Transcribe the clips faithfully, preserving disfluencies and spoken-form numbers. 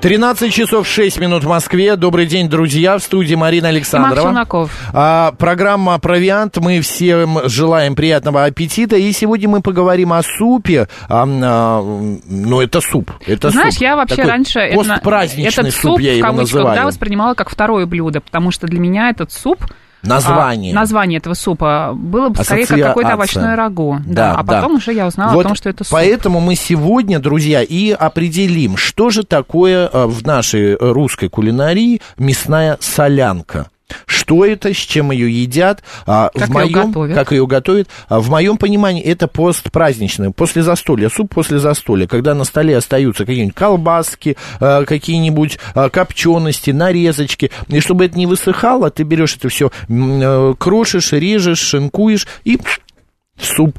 тринадцать часов шесть минут в Москве. Добрый день, друзья. В студии Марина Александрова. Макс Челноков. А, программа «Провиант». Мы всем желаем приятного аппетита. И сегодня мы поговорим о супе. А, а, ну, это суп. Это Знаешь, суп. Я вообще такой раньше постпраздничный этот суп, суп я его кавычках, называю. Да, воспринимала как второе блюдо, потому что для меня этот суп... Название. А, название этого супа было бы скорее как какое-то овощное рагу. Да, да, а потом да. уже я узнала вот о том, что это суп. Поэтому мы сегодня, друзья, и определим, что же такое в нашей русской кулинарии мясная солянка. Что это, с чем ее едят, как, в моем, ее как ее готовят. В моем понимании это постпраздничное, после застолья, суп после застолья, когда на столе остаются какие-нибудь колбаски, какие-нибудь копчености, нарезочки. И чтобы это не высыхало, ты берешь это все, крошишь, режешь, шинкуешь и суп.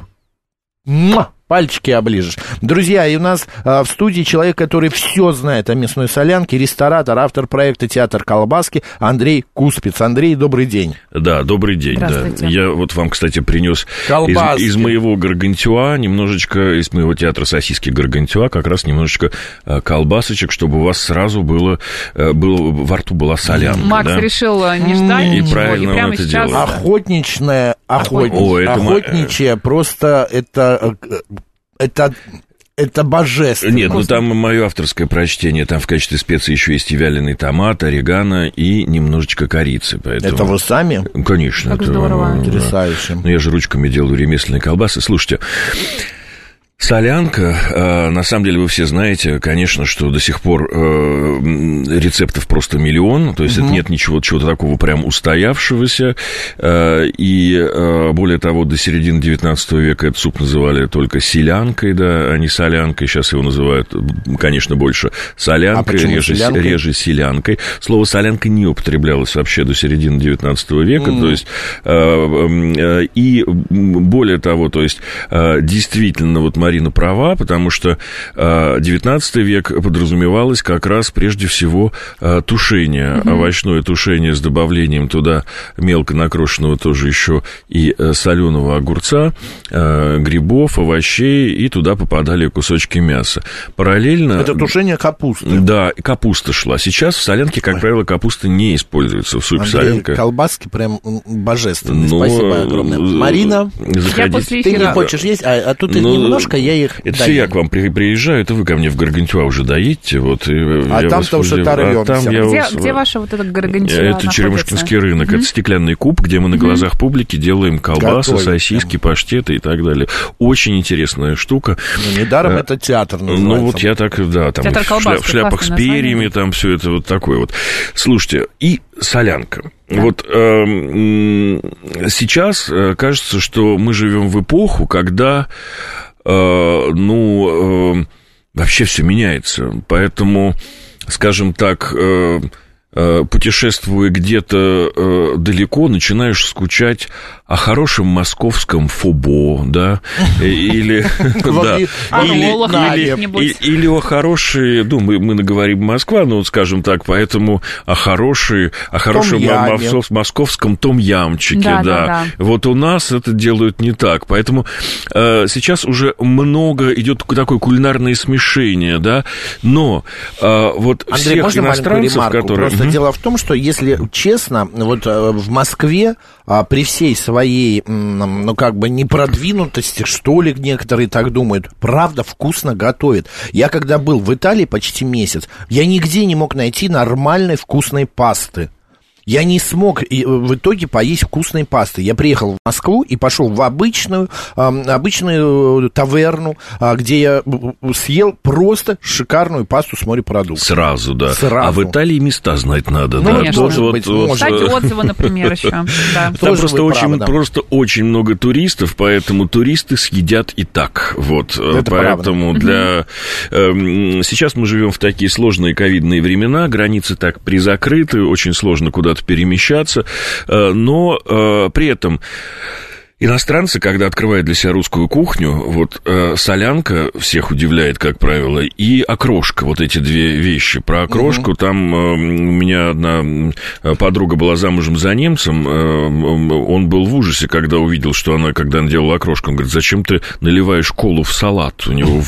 Муа! Пальчики оближешь. Друзья, и у нас а, в студии человек, который все знает о мясной солянке, ресторатор, автор проекта «Театр Колбаски» Андрей Куспиц. Андрей, добрый день. Да, добрый день. Да. Я вот вам, кстати, принес из, из моего Гаргантюа немножечко, из моего театра сосиски Гаргантюа, как раз немножечко а, колбасочек, чтобы у вас сразу было, а, было во рту была солянка. Макс да? решил не ждать и ничего, правильно и прямо это сейчас... делает. Охотничная, охотничь, О, это... охотничья, просто это... Это, это божественно. Нет, ну там мое авторское прочтение. Там в качестве специи еще есть и вяленый томат, орегано и немножечко корицы. Поэтому... Это вы сами? Конечно. Как это... здорово. Потрясающе. Но я же ручками делаю ремесленные колбасы. Слушайте... Солянка, на самом деле вы все знаете, конечно, что до сих пор рецептов просто миллион, то есть угу. это нет ничего чего-то такого прям устоявшегося, и более того, до середины девятнадцатого века этот суп называли только селянкой, да, а не солянкой, сейчас его называют, конечно, больше солянкой, а реже, селянкой? реже селянкой. Слово солянка не употреблялось вообще до середины девятнадцатого века, угу. то есть, и более того, то есть, действительно, вот Марина права, потому что девятнадцатый век подразумевалось как раз прежде всего тушение, mm-hmm. овощное тушение с добавлением туда мелко накрошенного тоже еще и соленого огурца, грибов, овощей, и туда попадали кусочки мяса. Параллельно... Это тушение капусты. Да, капуста шла. Сейчас в солянке, как правило, капуста не используется в супе солянка. Колбаски прям божественные. Но... Спасибо огромное. Марина, заходите. Ты не хочешь есть, а, а тут и немного. Немножко я их... Это все я к вам приезжаю, это вы ко мне в Гаргантюа уже доедете. Вот, и а я там то уже торвемся. А где, вас... где ваша вот эта Гаргантюа Это находится? Черёмушкинский рынок. Mm-hmm. Это стеклянный куб, где мы на глазах mm-hmm. публики делаем колбасы, готовим. Сосиски, паштеты и так далее. Очень интересная штука. Ну, недаром а, это театр называется. Ну, вот я так, да, там театр в, колбаски, в шляпах с перьями, там все это вот такое вот. Слушайте, и солянка. Да. Вот э, сейчас кажется, что мы живем в эпоху, когда, э, ну, э, вообще все меняется. Поэтому, скажем так, э, э, путешествуя где-то э, далеко, начинаешь скучать о хорошем московском фобо, да, или... Или о хорошей... Ну, мы наговорим Москва, но, скажем так, поэтому о хорошем московском том-ямчике, да. Вот у нас это делают не так, поэтому сейчас уже много идет такое кулинарное смешение, да, но вот всех иностранцев, которые... Просто дело в том, что, если честно, вот в Москве при всей своей своей, ну, как бы непродвинутости, что ли, некоторые так думают. Правда, вкусно готовят. Я, когда был в Италии почти месяц, я нигде не мог найти нормальной вкусной пасты. Я не смог в итоге поесть вкусной пасты. Я приехал в Москву и пошел в обычную, обычную таверну, где я съел просто шикарную пасту с морепродуктами. Сразу, да. Сразу. А в Италии места знать надо. Ну, да. Конечно. Тоже вот, вот, кстати, отзывы, например, еще. Да. Там просто очень, правы, да. просто очень много туристов, поэтому туристы съедят и так. Вот. Это поэтому правда. Для... Сейчас мы живем в такие сложные ковидные времена, границы так призакрыты, очень сложно куда-то перемещаться, но при этом Иностранцы, когда открывают для себя русскую кухню, вот э, солянка всех удивляет, как правило, и окрошка, вот эти две вещи. Про окрошку, угу. там э, у меня одна подруга была замужем за немцем, э, он был в ужасе, когда увидел, что она, когда она делала окрошку, он говорит, зачем ты наливаешь колу в салат? У него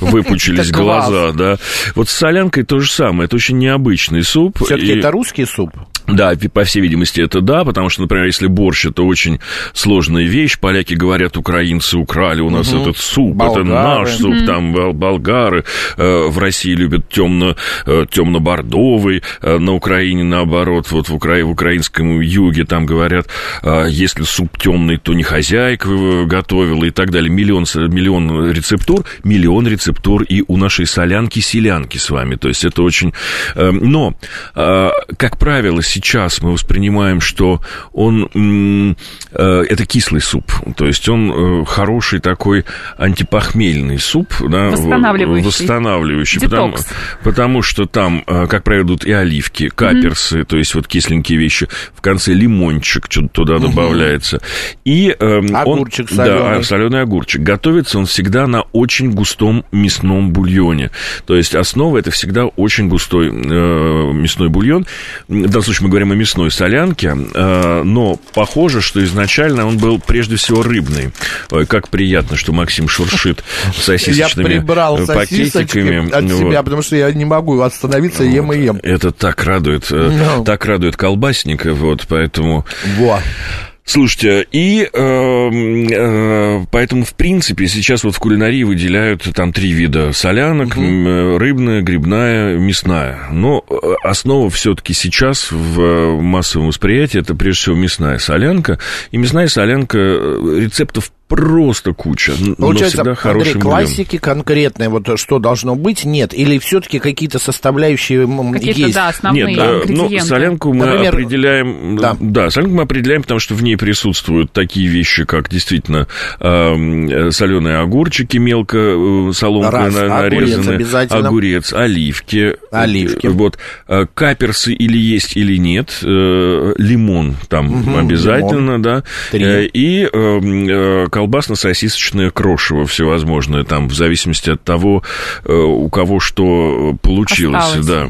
выпучились глаза, да. Вот с солянкой то же самое, это очень необычный суп. Все-таки это русский суп? Да, по всей видимости, это да, потому что, например, если борщ, это очень сложная вещь. Поляки говорят, украинцы украли у нас угу. этот суп, болгары. Это наш суп, угу. там болгары э, в России любят темно, э, темно-бордовый, э, на Украине наоборот, вот в, укра... в украинском юге там говорят, э, если суп темный, то не хозяйка его готовила и так далее. Миллион, миллион рецептур, миллион рецептур и у нашей солянки-селянки с вами, то есть это очень... Э, но, э, как правило, сейчас Сейчас мы воспринимаем, что он э, это кислый суп, то есть он э, хороший такой антипохмельный суп, да, восстанавливающий, восстанавливающий потому, потому что там, э, как правило, идут и оливки, каперсы, mm-hmm. то есть вот кисленькие вещи, в конце лимончик туда mm-hmm. добавляется, и э, огурчик он, соленый. Да, соленый огурчик. Готовится он всегда на очень густом мясном бульоне, то есть основа это всегда очень густой э, мясной бульон. В данном случае мы говорим о мясной солянке, но похоже, что изначально он был прежде всего рыбный. Ой, как приятно, что Максим шуршит сосисочными пакетиками. Я прибрал от себя, потому что я не могу остановиться, ем и ем. Это так радует, так радует колбасника, вот, поэтому... Слушайте, и э, э, поэтому, в принципе, сейчас вот в кулинарии выделяют там три вида солянок, угу. рыбная, грибная, мясная. Но основа все-таки сейчас в массовом восприятии это, прежде всего, мясная солянка. И мясная солянка рецептов просто куча, но всегда хороший бульон. Классики конкретные, вот что должно быть, нет? Или все-таки какие-то составляющие какие-то, есть? Да, основные нет, да, ингредиенты. Ну, солянку мы Например, определяем... Да. да, солянку мы определяем, потому что в ней присутствуют такие вещи, как действительно э, соленые огурчики мелко, э, соломкой нарезанные. Огурец, огурец, оливки. Оливки. Вот, э, каперсы или есть, или нет. Э, лимон там угу, обязательно, лимон. Да. Э, и... Э, э, колбасно-сосисочное крошево всевозможное, там, в зависимости от того, у кого что получилось, осталось. Да.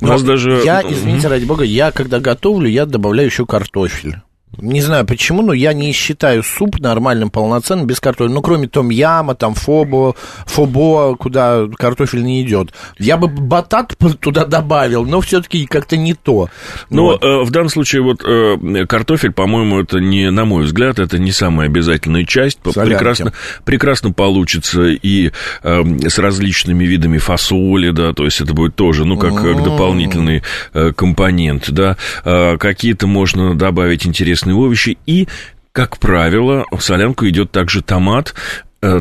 У нас даже... Я, извините, ради бога, я, когда готовлю, я добавляю еще картофель. Не знаю почему, но я не считаю суп нормальным, полноценным, без картофеля. Ну, кроме том-яма, там, фобо, фобо, куда картофель не идет. Я бы батат туда добавил, но все-таки как-то не то. Но вот. э, в данном случае вот э, картофель, по-моему, это не, на мой взгляд, это не самая обязательная часть. Прекрасно, прекрасно получится и э, с различными видами фасоли, да, то есть это будет тоже, ну, как, как дополнительный э, компонент, да. Э, какие-то можно добавить интересные овощи, и, как правило, в солянку идет также томат,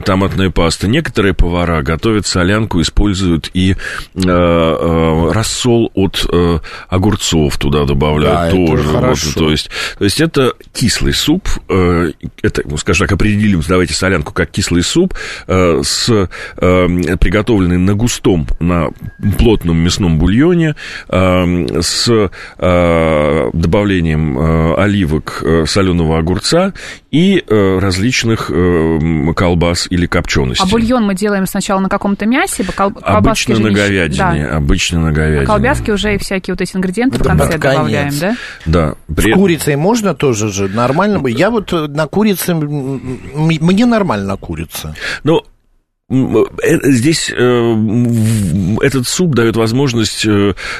томатная паста. Некоторые повара готовят солянку, используют и э, э, рассол от э, огурцов туда добавляют, да, тоже. Это хорошо. Вот, то есть, то есть это кислый суп, э, это, ну, скажем так, определим, давайте солянку как кислый суп, э, с, э, приготовленный на густом, на плотном мясном бульоне, э, с э, добавлением э, оливок, э, соленого огурца и э, различных э, колбас или копчености. А бульон мы делаем сначала на каком-то мясе? Кол... Обычно на говядине. Да. Обычно на говядине. А колбаски уже и всякие вот эти ингредиенты да, в конце да, добавляем, да? Да. При... С курицей можно тоже же? Нормально бы? Я вот на курице... Мне нормально курица. Ну... Здесь э, этот суп дает возможность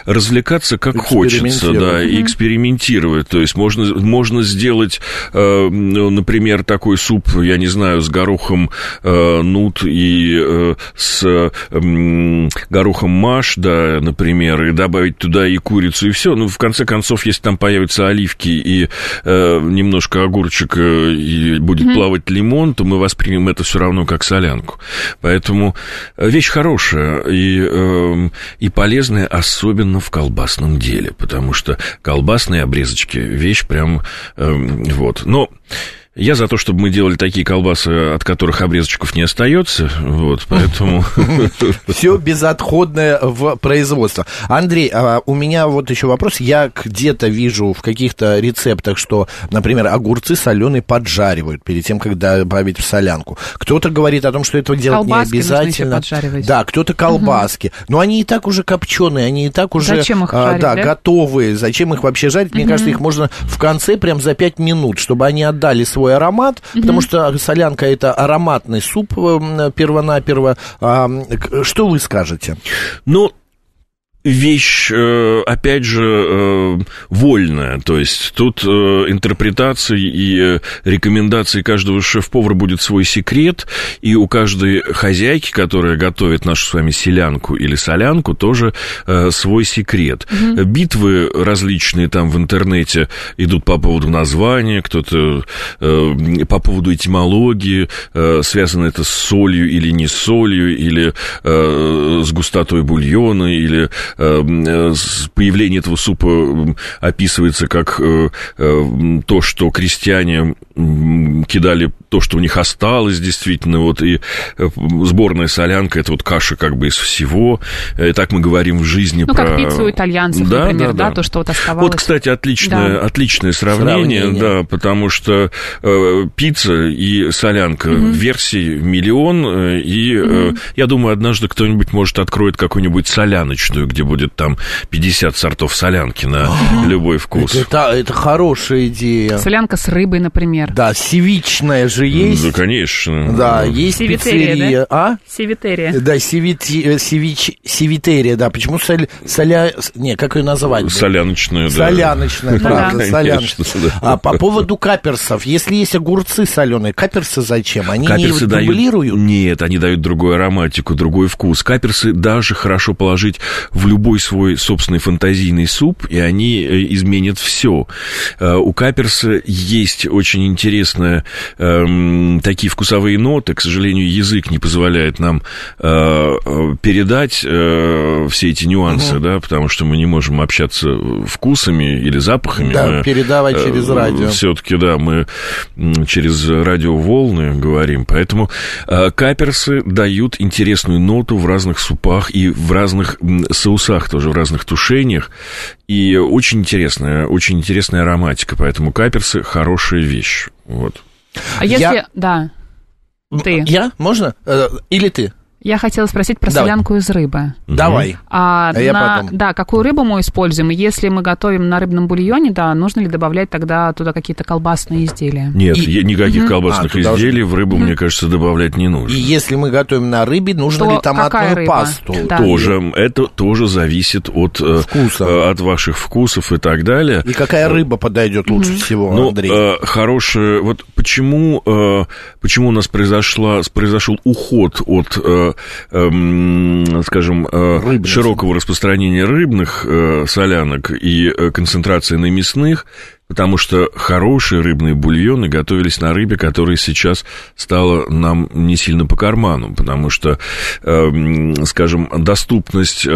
развлекаться как хочется, да, и экспериментировать. То есть можно, можно сделать, э, например, такой суп, я не знаю, с горохом э, нут и э, с э, горохом маш, да, например, и добавить туда и курицу, и все. Ну, в конце концов, если там появятся оливки и э, немножко огурчика, и будет mm-hmm. плавать лимон, то мы воспримем это все равно как солянку. Поэтому вещь хорошая и, э, и полезная, особенно в колбасном деле, потому что колбасные обрезочки – вещь прям э, вот. Но Я за то, чтобы мы делали такие колбасы, от которых обрезочков не остается. Вот, поэтому... Все безотходное в производство. Андрей, у меня вот еще вопрос. Я где-то вижу в каких-то рецептах, что, например, огурцы соленые поджаривают перед тем, как добавить в солянку. Кто-то говорит о том, что этого делать не обязательно. Да, кто-то колбаски. Но они и так уже копченые, они и так уже готовые. Зачем их вообще жарить? Мне кажется, их можно в конце прям за пять минут, чтобы они отдали свой свой аромат, mm-hmm. потому что солянка — это ароматный суп первонаперво. Что вы скажете? Ну, вещь, опять же, вольная, то есть тут интерпретации и рекомендации каждого шеф-повара будет свой секрет, и у каждой хозяйки, которая готовит нашу с вами селянку или солянку, тоже свой секрет. Mm-hmm. Битвы различные там в интернете идут по поводу названия, кто-то по поводу этимологии, связано это с солью или не солью, или с густотой бульона, или... Появление этого супа описывается как то, что крестьяне кидали то, что у них осталось, действительно, вот, и сборная солянка — это вот каша как бы из всего, и так мы говорим в жизни ну, про... Ну, как пиццу у итальянцев, да, например, да, да. да, то, что вот оставалось. Вот, кстати, отличное, да. отличное сравнение, сравнение, да, потому что э, пицца и солянка, угу. версий миллион, и, э, угу. я думаю, однажды кто-нибудь, может, откроет какую-нибудь соляночную, где будет там пятьдесят сортов солянки на А-а-а. любой вкус. Это, это хорошая идея. Солянка с рыбой, например. Да, севичная же. Есть. Да, конечно. Да, есть севитерия, пиццерия. Да? А? Севитерия. Да, севити... Севич... севитерия, да. Почему соль... соля... Не, как ее называть? Соляночная, да. Соляночная, правда, соляночная. А по поводу каперсов. Если есть огурцы соленые, каперсы зачем? Они каперсы не дублируют? Дают... Нет, они дают другую ароматику, другой вкус. Каперсы даже хорошо положить в любой свой собственный фантазийный суп, и они изменят все. У каперса есть очень интересная... такие вкусовые ноты, к сожалению, язык не позволяет нам э, передать э, все эти нюансы, угу. да, потому что мы не можем общаться вкусами или запахами. Да, мы, передавать э, через радио. Все-таки, да, мы через радиоволны говорим, поэтому э, каперсы дают интересную ноту в разных супах и в разных соусах тоже, в разных тушениях, и очень интересная, очень интересная ароматика, поэтому каперсы — хорошая вещь, вот. А если... Я... Да. Ты. Я? Можно? Или ты? Я хотела спросить про Давай. солянку из рыбы. Давай. А, а на... я потом. Да, какую рыбу мы используем? Если мы готовим на рыбном бульоне, да, нужно ли добавлять тогда туда какие-то колбасные изделия? Нет, и... никаких mm-hmm. колбасных а, изделий уже... в рыбу, mm-hmm. мне кажется, добавлять не нужно. И если мы готовим на рыбе, нужно То ли томатную пасту? Да. Тоже. Это тоже зависит от, э, от ваших вкусов и так далее. И какая рыба подойдет mm-hmm. лучше всего, ну, Андрей? Э, хорошая... Вот почему, э, почему у нас произошла, произошел уход от... Э, скажем, Рыбницы. широкого распространения рыбных солянок и концентрации на мясных, потому что хорошие рыбные бульоны готовились на рыбе, которая сейчас стала нам не сильно по карману, потому что, скажем, доступность,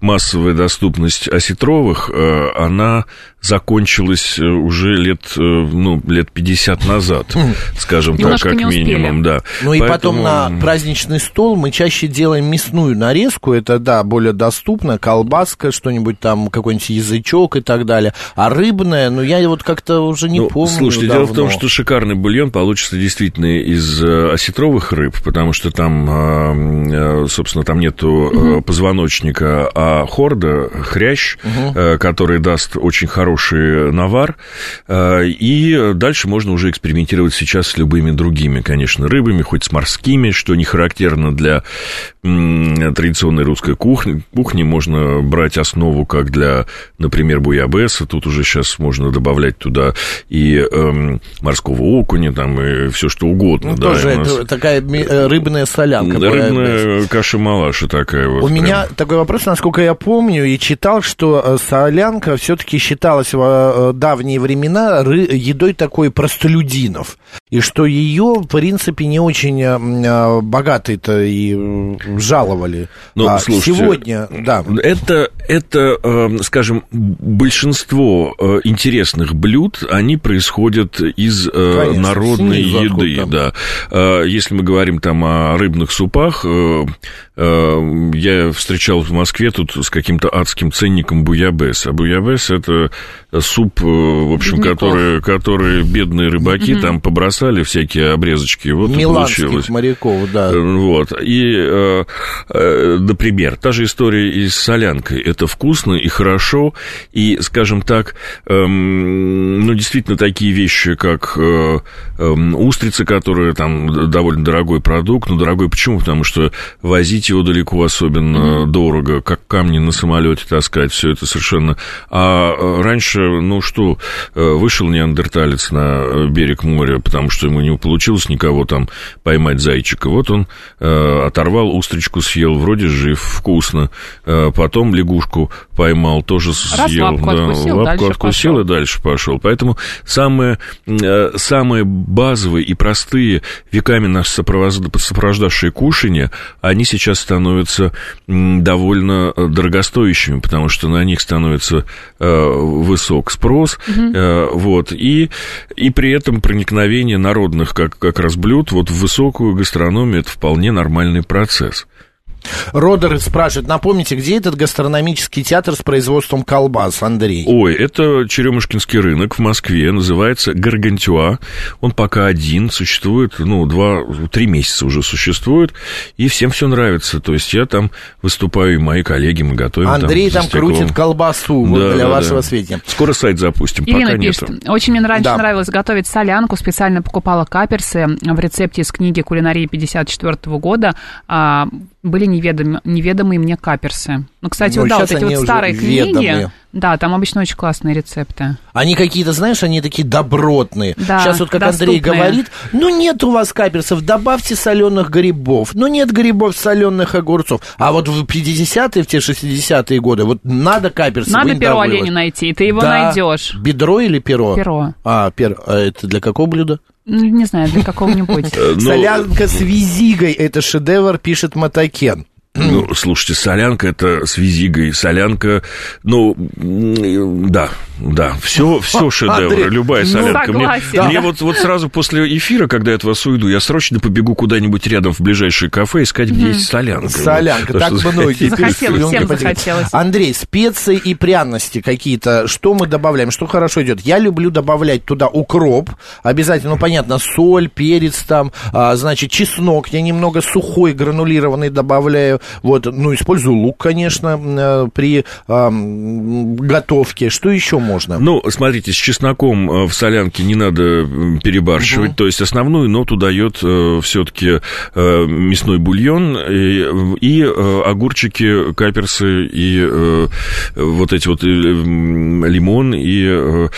массовая доступность осетровых, она закончилась уже лет, ну, лет пятьдесят назад, скажем так, как минимум, да. Ну и потом на праздничный стол мы чаще делаем мясную нарезку, это, да, более доступно, колбаска, что-нибудь там, какой-нибудь язычок и так далее, а рыбная, ну, я вот как-то уже не ну, помню. Слушайте, давно. Дело в том, что шикарный бульон получится действительно из осетровых рыб, потому что там, собственно, там нету uh-huh. позвоночника, а хорда, хрящ, uh-huh. который даст очень хороший навар. И дальше можно уже экспериментировать сейчас с любыми другими, конечно, рыбами, хоть с морскими, что не характерно для традиционной русской кухни. Кухни можно брать основу как для, например, буйабеса. Тут уже сейчас можно добавлять туда и э, морского окуня, там, и все что угодно. Ну, да, тоже нас... это такая рыбная солянка. Рыбная каша-малаша такая. Вот у прям. меня такой вопрос, насколько я помню, и читал, что солянка все-таки считалась считалась в давние времена едой такой простолюдинов, и что ее, в принципе, не очень богатые-то и жаловали. Ну, а слушайте, сегодня, да. это, это, скажем, большинство интересных блюд, они происходят из Конечно, народной еды. Да. Если мы говорим там о рыбных супах, я встречал в Москве тут с каким-то адским ценником буябес. А буябес – это суп, в общем, который, который бедные рыбаки mm-hmm. там побросали, всякие обрезочки. Вот Миланских и получилось. Моряков, да. Вот. И, например, та же история и с солянкой. Это вкусно и хорошо. И, скажем так, ну, действительно, такие вещи, как устрица, которая там довольно дорогой продукт. Ну, дорогой почему? Потому что возить его далеко особенно mm-hmm. дорого, как камни на самолете таскать, все это совершенно. А раньше, ну что, вышел неандерталец на берег моря, потому что ему не получилось никого там поймать зайчика. Вот он э, оторвал устричку, съел, вроде жив, вкусно. Э, потом лягушку поймал, тоже Раз съел. Лапку, да, откусил, лапку откусил пошел. И дальше пошел. Поэтому самые, э, самые базовые и простые, веками нас сопровождавшие кушанья, они сейчас становятся довольно дорогостоящими, потому что на них становится э, высок спрос, угу. э, вот, и, и при этом проникновение народных как, как раз блюд вот в высокую гастрономию – это вполне нормальный процесс. Родер спрашивает, напомните, где этот гастрономический театр с производством колбас, Андрей? Ой, это Черёмушкинский рынок в Москве, называется Гаргантюа. Он пока один, существует, ну, два, три месяца уже существует, и всем все нравится. То есть я там выступаю, и мои коллеги, мы готовим. Андрей там, там крутит колбасу, да, вот для да, вашего да. сведения. Скоро сайт запустим, Ирина пока пишет, нету. Очень мне раньше да. нравилось готовить солянку, специально покупала каперсы в рецепте из книги «Кулинарии» пятьдесят четвёртого года. Были неведомые, неведомые мне каперсы. Ну, кстати, ну, вот, да, вот эти вот старые ведомые. Книги, да, там обычно очень классные рецепты. Они какие-то, знаешь, они такие добротные. Да, сейчас вот как доступные. Андрей говорит, ну, нет у вас каперсов, добавьте соленых грибов. Ну, нет грибов, соленых огурцов. А вот в пятидесятые, в те шестидесятые годы, вот надо каперсы. Надо перо оленя найти, и ты его да. найдешь. Бедро или перо? Перо. А, перо. А это для какого блюда? Ну, не знаю, для какого-нибудь. Солянка с визигой – это шедевр, пишет Матакен. Ну, слушайте, солянка – это с визигой. Солянка, ну, да, да, все, все шедевр, Андрей, любая солянка. Ну, мне да. мне вот, вот сразу после эфира, когда я от вас уйду, я срочно побегу куда-нибудь рядом в ближайшее кафе искать, где есть солянка. Солянка, так многие. Захотелось, всем захотелось. Андрей, специи и пряности какие-то, что мы добавляем, что хорошо идет? Я люблю добавлять туда укроп, обязательно, ну, понятно, соль, перец там, значит, чеснок, я немного сухой, гранулированный добавляю. Вот, ну, использую лук, конечно, при э, готовке. Что еще можно? Ну, смотрите, с чесноком в солянке не надо перебарщивать. Угу. То есть основную ноту дает э, все-таки э, мясной бульон и, и э, огурчики, каперсы и э, вот эти вот э, лимон и, э,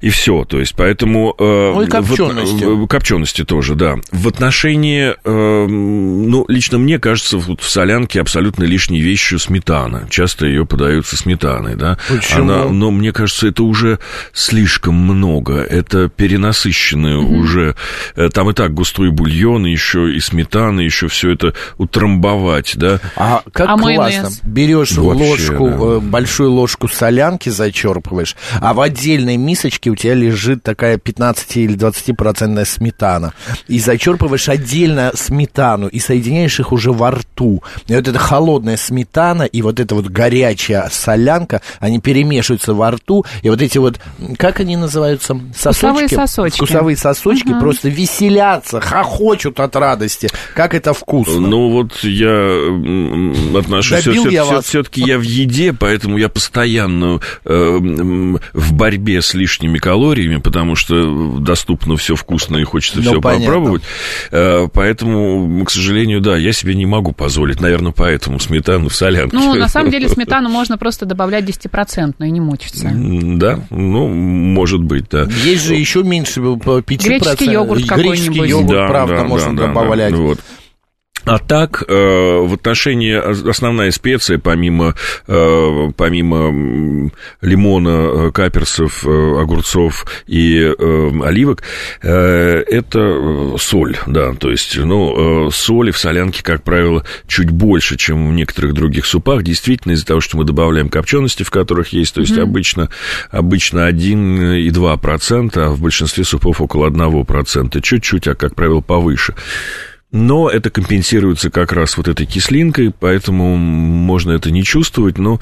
и все. То есть поэтому... Э, ну, и копчености. В, копчености тоже, да. В отношении, э, ну, лично мне кажется, вот в солянке солянки абсолютно лишней вещью сметана. Часто ее подают со сметаной, да? Почему? Она, но мне кажется, это уже слишком много. Это перенасыщенное mm-hmm. уже. Там и так густой бульон, еще и сметана, еще все это утрамбовать, да? А как а классно. Берешь ложку, да. большую ложку солянки, зачерпываешь, а в отдельной мисочке у тебя лежит такая пятнадцать или двадцать процентов сметана. И зачерпываешь отдельно сметану и соединяешь их уже во рту. И вот эта холодная сметана и вот эта вот горячая солянка, они перемешиваются во рту, и вот эти вот, как они называются? Сосочки? Вкусовые сосочки. Вкусовые сосочки угу. просто веселятся, хохочут от радости. Как это вкусно. Ну, вот я отношусь... Добил я вас. Все-таки я в еде, поэтому я постоянно э, в борьбе с лишними калориями, потому что доступно все вкусно и хочется ну, все попробовать. Э, поэтому, к сожалению, да, я себе не могу позволить. Наверное, поэтому сметану в солянке. Ну, на самом деле, сметану можно просто добавлять десять процентов, но и не мучиться. Да, ну, может быть, да. Есть же еще меньше пяти процентов. Греческий йогурт какой-нибудь. Греческий йогурт, правда, можно добавлять. А так, в отношении основной специи, помимо, помимо лимона, каперсов, огурцов и оливок, это соль, да, то есть, ну, соли в солянке, как правило, чуть больше, чем в некоторых других супах, действительно, из-за того, что мы добавляем копчености, в которых есть, то есть, mm-hmm. обычно, обычно один и два процента, а в большинстве супов около одного процента, чуть-чуть, а, как правило, повыше. Но это компенсируется как раз вот этой кислинкой, поэтому можно это не чувствовать, но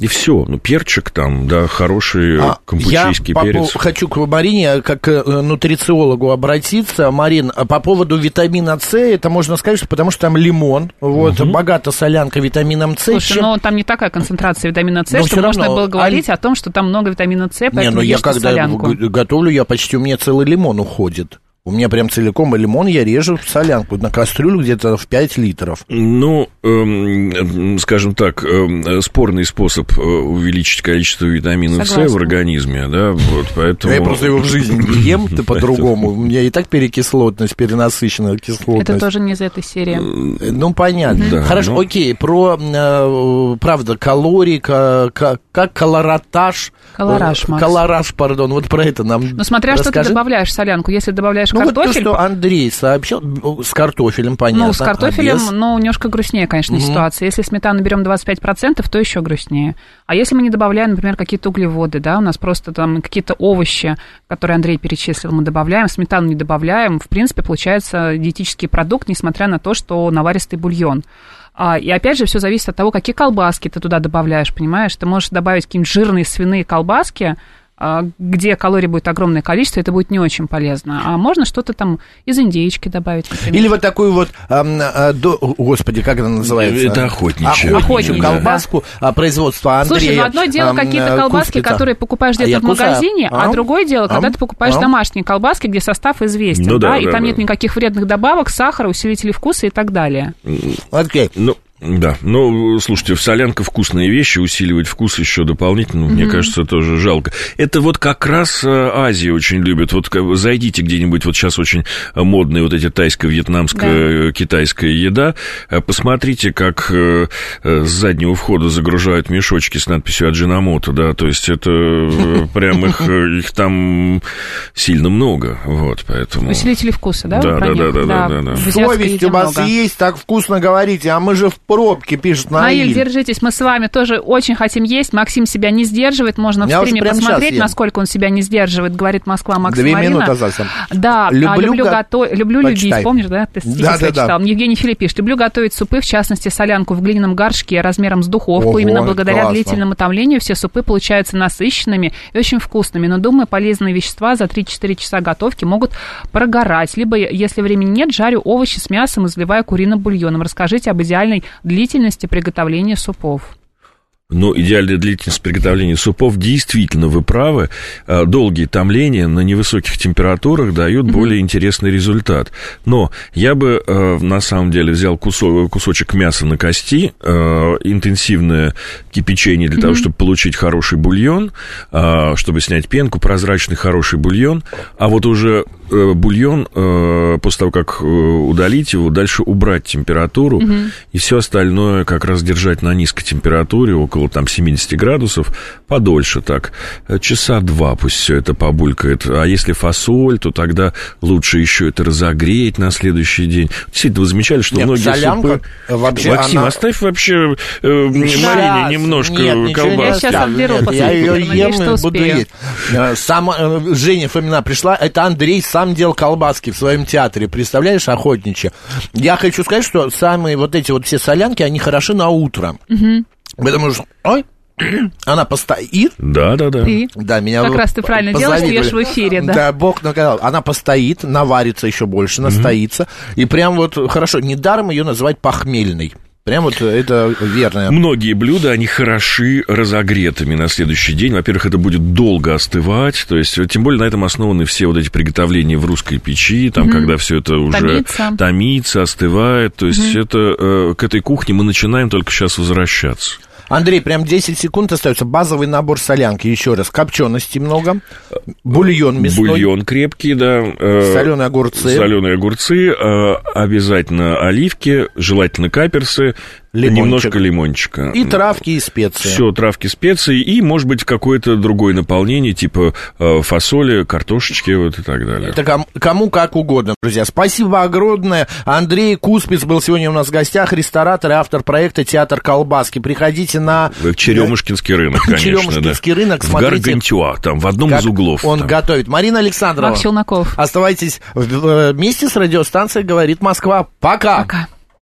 и все. Ну, перчик там, да, хороший а кампучийский я перец. Я хочу к Марине, как к нутрициологу, обратиться. Марин, по поводу витамина С, это можно сказать, что потому что там лимон, вот, угу. богата солянка витамином С. Слушай, чем... но там не такая концентрация витамина С, но что можно равно... было говорить а... о том, что там много витамина С, поэтому не, но я когда солянку готовлю, я почти, у меня целый лимон уходит. У меня прям целиком лимон я режу в солянку на кастрюлю где-то в пять литров. Ну, эм, скажем так, эм, спорный способ увеличить количество витамина С в организме, да, вот, поэтому... Я просто его в жизни не ем, ты по-другому. У меня и так перекислотность, перенасыщенная кислотность. Это тоже не из этой серии. Ну, понятно. Хорошо, окей, про, правда, калории, как колоратаж... Колораж, Макс. Колораж, пардон, вот про это нам расскажи. Ну, смотря что ты добавляешь в солянку, если добавляешь Ну, картофель. Вот то, что Андрей сообщил, с картофелем, понятно. Ну, с картофелем, а без... ну, немножко грустнее, конечно, mm-hmm. ситуация. Если сметану берем двадцать пять процентов, то еще грустнее. А если мы не добавляем, например, какие-то углеводы, да, у нас просто там какие-то овощи, которые Андрей перечислил, мы добавляем, сметану не добавляем, в принципе, получается диетический продукт, несмотря на то, что наваристый бульон. И опять же, все зависит от того, какие колбаски ты туда добавляешь, понимаешь? Ты можешь добавить какие-нибудь жирные свиные колбаски, где калорий будет огромное количество, это будет не очень полезно. А можно что-то там из индейки добавить, например. Или вот такую вот, а, а, до, господи, как она называется? Это охотничья. Охотничью колбаску, да. Производства Андрея. Слушай, ну одно дело какие-то колбаски, Куспица, которые покупаешь где-то а в магазине, а, а другое дело, а, когда ты покупаешь а, домашние колбаски, где состав известен, ну, да, да, и да, там да. нет никаких вредных добавок, сахара, усилителей вкуса и так далее. Окей. Ну... Да, ну, слушайте, в солянке вкусные вещи, усиливать вкус еще дополнительно, mm-hmm. мне кажется, тоже жалко. Это вот как раз Азия очень любит. Вот зайдите где-нибудь, вот сейчас очень модные вот эти тайско-вьетнамско-китайская еда, посмотрите, как с заднего входа загружают мешочки с надписью «Аджиномото», да, то есть это прям их, их там сильно много, вот, поэтому... Усилители вкуса, да? Да, да, да, да, да, да, да. Совесть у вас есть, так вкусно говорите, а мы же в пробки, пишет Наиль. Наиль, держитесь, мы с вами тоже очень хотим есть. Максим себя не сдерживает, можно я в стриме посмотреть, насколько он себя не сдерживает, говорит Москва, Макс Марина. Две минуты осталось. Да, люблю, люблю, го... го... люблю любить, помнишь, да? Ты стихи да, да, читал. Да. Евгений Филипп пишет, люблю готовить супы, в частности, солянку в глиняном горшке размером с духовку. Ого, именно благодаря классно. Длительному томлению все супы получаются насыщенными и очень вкусными, но, думаю, полезные вещества за три-четыре часа готовки могут прогорать. Либо, если времени нет, жарю овощи с мясом и заливаю куриным бульоном. Расскажите об идеальной длительности приготовления супов. Но идеальная длительность приготовления супов, действительно, вы правы, долгие томления на невысоких температурах дают mm-hmm. более интересный результат. Но я бы, на самом деле, взял кусок, кусочек мяса на кости, интенсивное кипячение для mm-hmm. того, чтобы получить хороший бульон, чтобы снять пенку, прозрачный хороший бульон, а вот уже бульон, после того, как удалить его, дальше убрать температуру, mm-hmm. и все остальное как раз держать на низкой температуре, около там семьдесят градусов, подольше так, часа два пусть все это побулькает, а если фасоль, то тогда лучше еще это разогреть на следующий день. Действительно, вы замечали, что нет, многие супы... Вообще Максим, она... оставь вообще э, Марине немножко нет, колбаски. Я, нет, я ее ем и буду есть. Сам, Женя Фомина пришла, это Андрей сам делал колбаски в своем театре, представляешь, охотничьи. Я хочу сказать, что самые вот эти вот все солянки, они хороши на утро. Угу. Потому что, ой, она постоит. Да, да, да. И? Да, меня как вы... раз ты правильно делаешь, ты ешь в эфире, да. Да, Бог наказал. Она постоит, наварится еще больше, настоится. Mm-hmm. И прям вот, хорошо, недаром ее называют похмельной. Прям вот это верно. Многие блюда, они хороши разогретыми на следующий день. Во-первых, это будет долго остывать. То есть, тем более, на этом основаны все вот эти приготовления в русской печи, там, mm-hmm. когда все это уже томится, томится остывает. То есть, mm-hmm. это, к этой кухне мы начинаем только сейчас возвращаться. Андрей, прям десять секунд остается. Базовый набор солянки, еще раз. Копчености много, бульон мясной. Бульон крепкий, да. Соленые огурцы. Соленые огурцы, обязательно оливки, желательно каперсы. Лимончик. Немножко лимончика. И травки, и специи. Все, травки, специи. И, может быть, какое-то другое наполнение, типа фасоли, картошечки, вот и так далее. Это кому, кому как угодно, друзья. Спасибо огромное. Андрей Куспиц был сегодня у нас в гостях, ресторатор и автор проекта «Театр Колбаски». Приходите на... Черёмушкинский рынок, конечно, Черёмушкинский да. рынок, смотрите. В Гаргантюа, там, в одном из углов. Он там. Готовит. Марина Александрова. Макс Челноков. Оставайтесь вместе с радиостанцией «Говорит Москва». Пока. Пока.